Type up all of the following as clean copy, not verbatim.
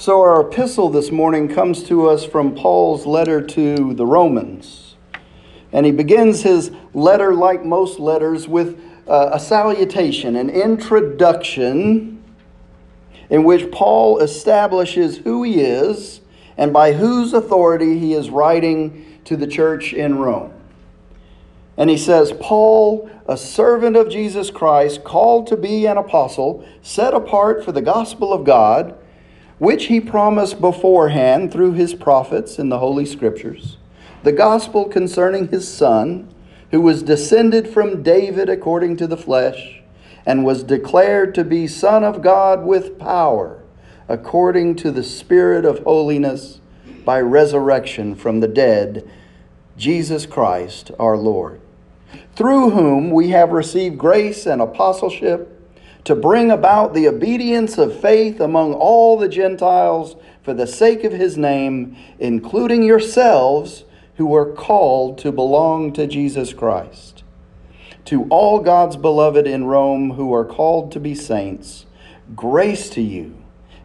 So our epistle this morning comes to us from Paul's letter to the Romans. And he begins his letter, like most letters, with a salutation, an introduction in which Paul establishes who he is and by whose authority he is writing to the church in Rome. And he says, Paul, a servant of Jesus Christ, called to be an apostle, set apart for the gospel of God, which he promised beforehand through his prophets in the Holy Scriptures, the gospel concerning his Son, who was descended from David according to the flesh, and was declared to be Son of God with power, according to the Spirit of holiness, by resurrection from the dead, Jesus Christ our Lord, through whom we have received grace and apostleship, to bring about the obedience of faith among all the Gentiles for the sake of his name, including yourselves who are called to belong to Jesus Christ. To all God's beloved in Rome who are called to be saints, grace to you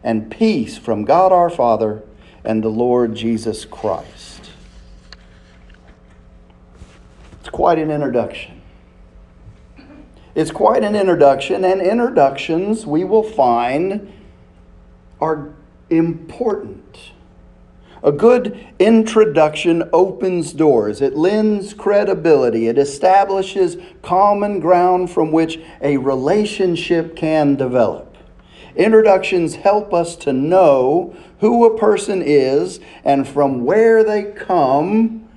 and peace from God our Father and the Lord Jesus Christ. It's quite an introduction. It's quite an introduction, and introductions, we will find, are important. A good introduction opens doors. It lends credibility. It establishes common ground from which a relationship can develop. Introductions help us to know who a person is and from where they come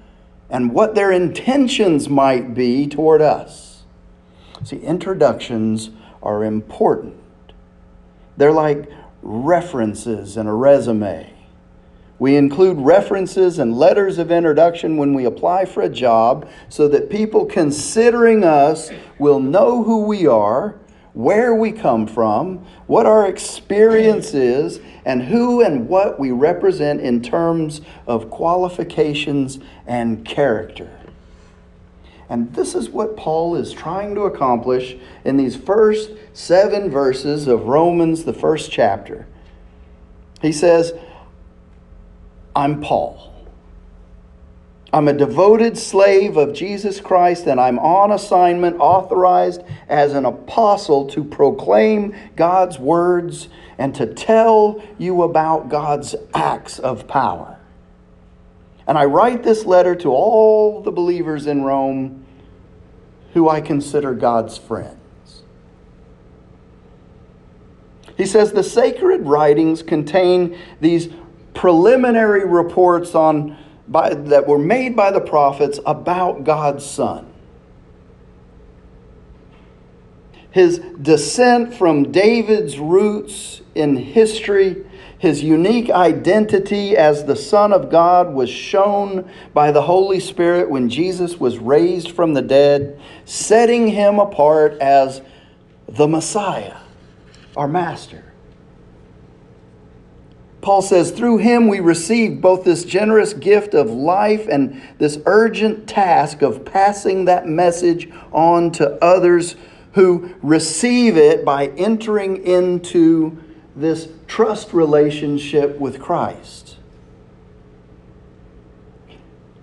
and what their intentions might be toward us. See, introductions are important. They're like references in a resume. We include references and letters of introduction when we apply for a job so that people considering us will know who we are, where we come from, what our experience is, and who and what we represent in terms of qualifications and character. And this is what Paul is trying to accomplish in these first 7 verses of Romans, the first chapter. He says, I'm Paul. I'm a devoted slave of Jesus Christ, and I'm on assignment, authorized as an apostle to proclaim God's words and to tell you about God's acts of power. And I write this letter to all the believers in Rome who I consider God's friends. He says the sacred writings contain these preliminary reports that were made by the prophets about God's Son. His descent from David's roots in history, his unique identity as the Son of God was shown by the Holy Spirit when Jesus was raised from the dead, setting him apart as the Messiah, our Master. Paul says, through him we receive both this generous gift of life and this urgent task of passing that message on to others who receive it by entering into this trust relationship with Christ.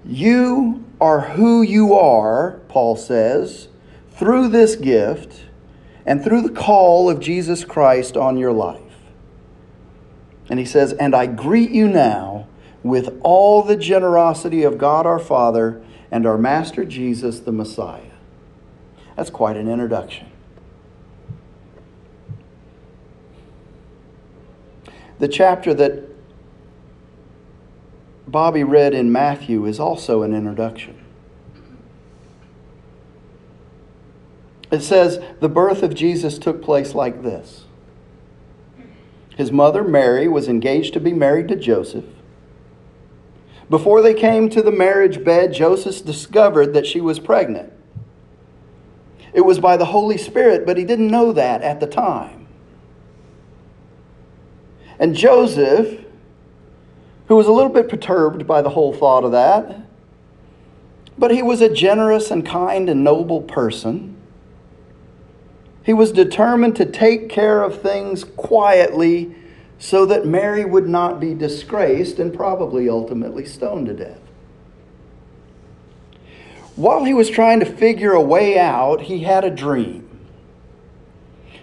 You are who you are, Paul says, through this gift and through the call of Jesus Christ on your life. And he says, and I greet you now with all the generosity of God our Father and our Master Jesus the Messiah. That's quite an introduction. The chapter that Bobby read in Matthew is also an introduction. It says, the birth of Jesus took place like this. His mother, Mary, was engaged to be married to Joseph. Before they came to the marriage bed, Joseph discovered that she was pregnant. It was by the Holy Spirit, but he didn't know that at the time. And Joseph, who was a little bit perturbed by the whole thought of that, but he was a generous and kind and noble person. He was determined to take care of things quietly so that Mary would not be disgraced and probably ultimately stoned to death. While he was trying to figure a way out, he had a dream.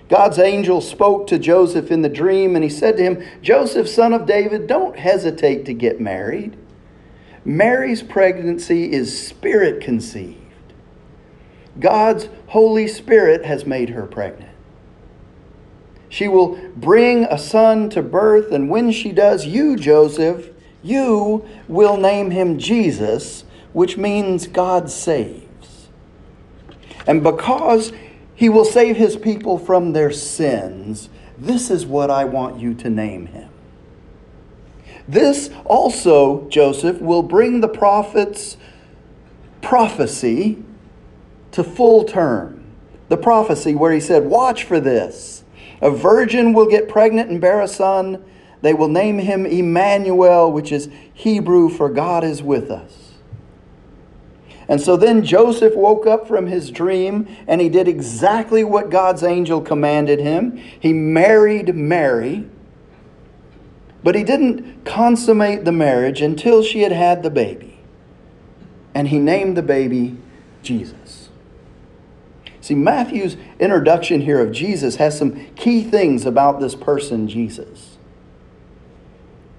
God's angel spoke to Joseph in the dream, and he said to him, "Joseph, son of David, don't hesitate to get married. Mary's pregnancy is spirit-conceived. God's Holy Spirit has made her pregnant. She will bring a son to birth, and when she does, you, Joseph, you will name him Jesus, which means God saves. And because he will save his people from their sins, this is what I want you to name him. This also, Joseph, will bring the prophet's prophecy to full term. The prophecy where he said, 'Watch for this. A virgin will get pregnant and bear a son. They will name him Emmanuel,' which is Hebrew for God is with us." And so then Joseph woke up from his dream, and he did exactly what God's angel commanded him. He married Mary, but he didn't consummate the marriage until she had had the baby. And he named the baby Jesus. See, Matthew's introduction here of Jesus has some key things about this person, Jesus.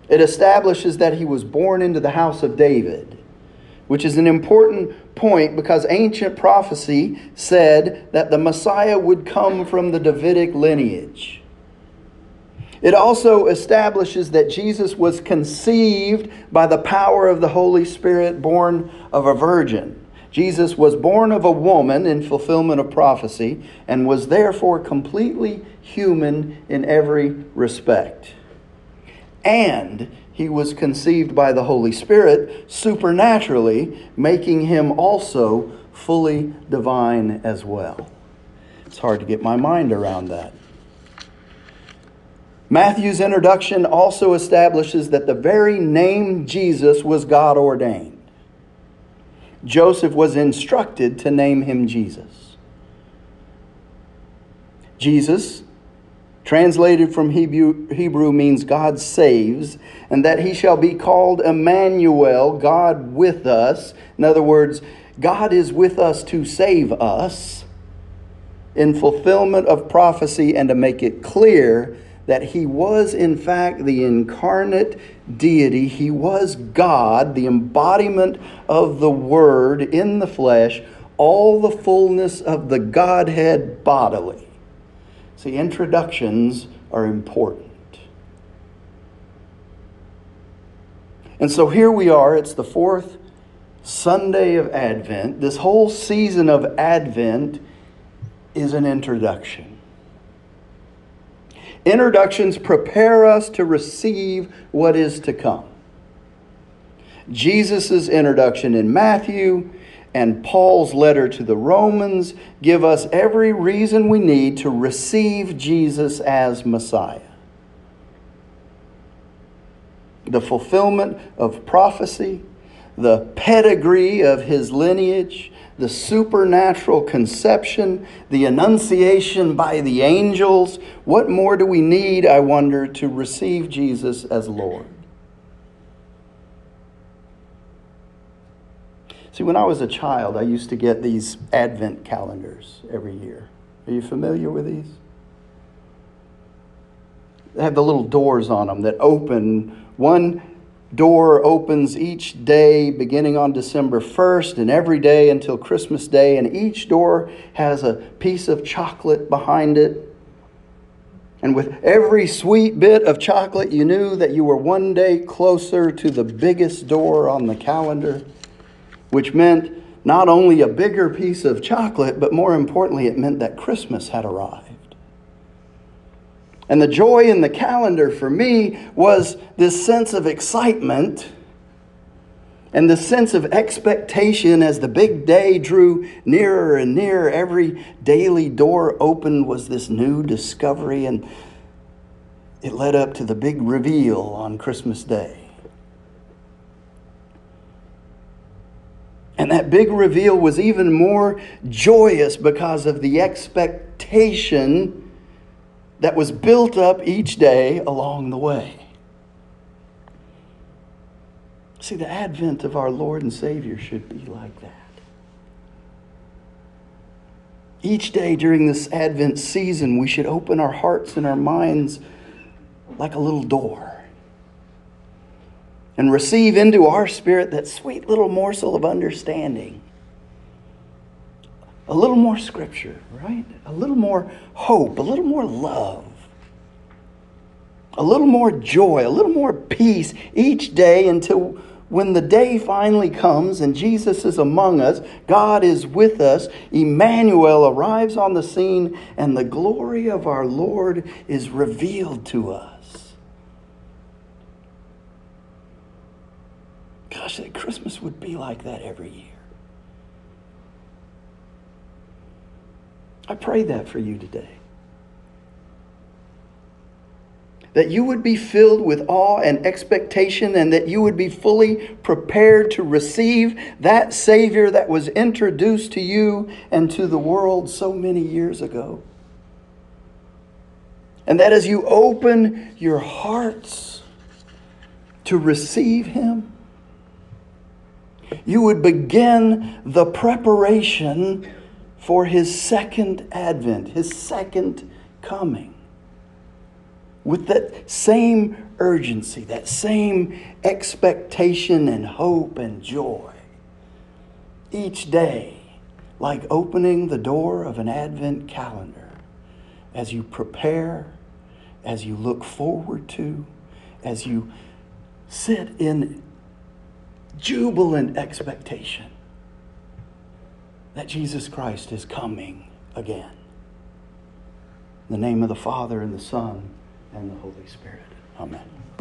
It establishes that he was born into the house of David, which is an important point because ancient prophecy said that the Messiah would come from the Davidic lineage. It also establishes that Jesus was conceived by the power of the Holy Spirit, born of a virgin. Jesus was born of a woman in fulfillment of prophecy and was therefore completely human in every respect. And he was conceived by the Holy Spirit supernaturally, making him also fully divine as well. It's hard to get my mind around that. Matthew's introduction also establishes that the very name Jesus was God ordained. Joseph was instructed to name him Jesus. Jesus, translated from Hebrew, means God saves, and that he shall be called Emmanuel, God with us. In other words, God is with us to save us in fulfillment of prophecy and to make it clear that he was, in fact, the incarnate deity. He was God, the embodiment of the Word in the flesh, all the fullness of the Godhead bodily. See, introductions are important. And so here we are. It's the fourth Sunday of Advent. This whole season of Advent is an introduction. Introductions prepare us to receive what is to come. Jesus' introduction in Matthew and Paul's letter to the Romans give us every reason we need to receive Jesus as Messiah. The fulfillment of prophecy, the pedigree of his lineage, the supernatural conception, the annunciation by the angels. What more do we need, I wonder, to receive Jesus as Lord? See, when I was a child, I used to get these Advent calendars every year. Are you familiar with these? They have the little doors on them that open. One door opens each day beginning on December 1st and every day until Christmas Day, and each door has a piece of chocolate behind it. And with every sweet bit of chocolate, you knew that you were one day closer to the biggest door on the calendar, which meant not only a bigger piece of chocolate, but more importantly, it meant that Christmas had arrived. And the joy in the calendar for me was this sense of excitement and the sense of expectation as the big day drew nearer and nearer. Every daily door opened was this new discovery, and it led up to the big reveal on Christmas Day. And that big reveal was even more joyous because of the expectation that was built up each day along the way. See, the advent of our Lord and Savior should be like that. Each day during this Advent season, we should open our hearts and our minds like a little door and receive into our spirit that sweet little morsel of understanding. A little more scripture, right? A little more hope, a little more love, a little more joy, a little more peace each day until when the day finally comes and Jesus is among us, God is with us, Emmanuel arrives on the scene, and the glory of our Lord is revealed to us. Gosh, that Christmas would be like that every year. I pray that for you today. That you would be filled with awe and expectation, and that you would be fully prepared to receive that Savior that was introduced to you and to the world so many years ago. And that as you open your hearts to receive Him, you would begin the preparation for His second advent, His second coming, with that same urgency, that same expectation and hope and joy. Each day, like opening the door of an Advent calendar, as you prepare, as you look forward to, as you sit in jubilant expectation that Jesus Christ is coming again. In the name of the Father, and the Son, and the Holy Spirit. Amen.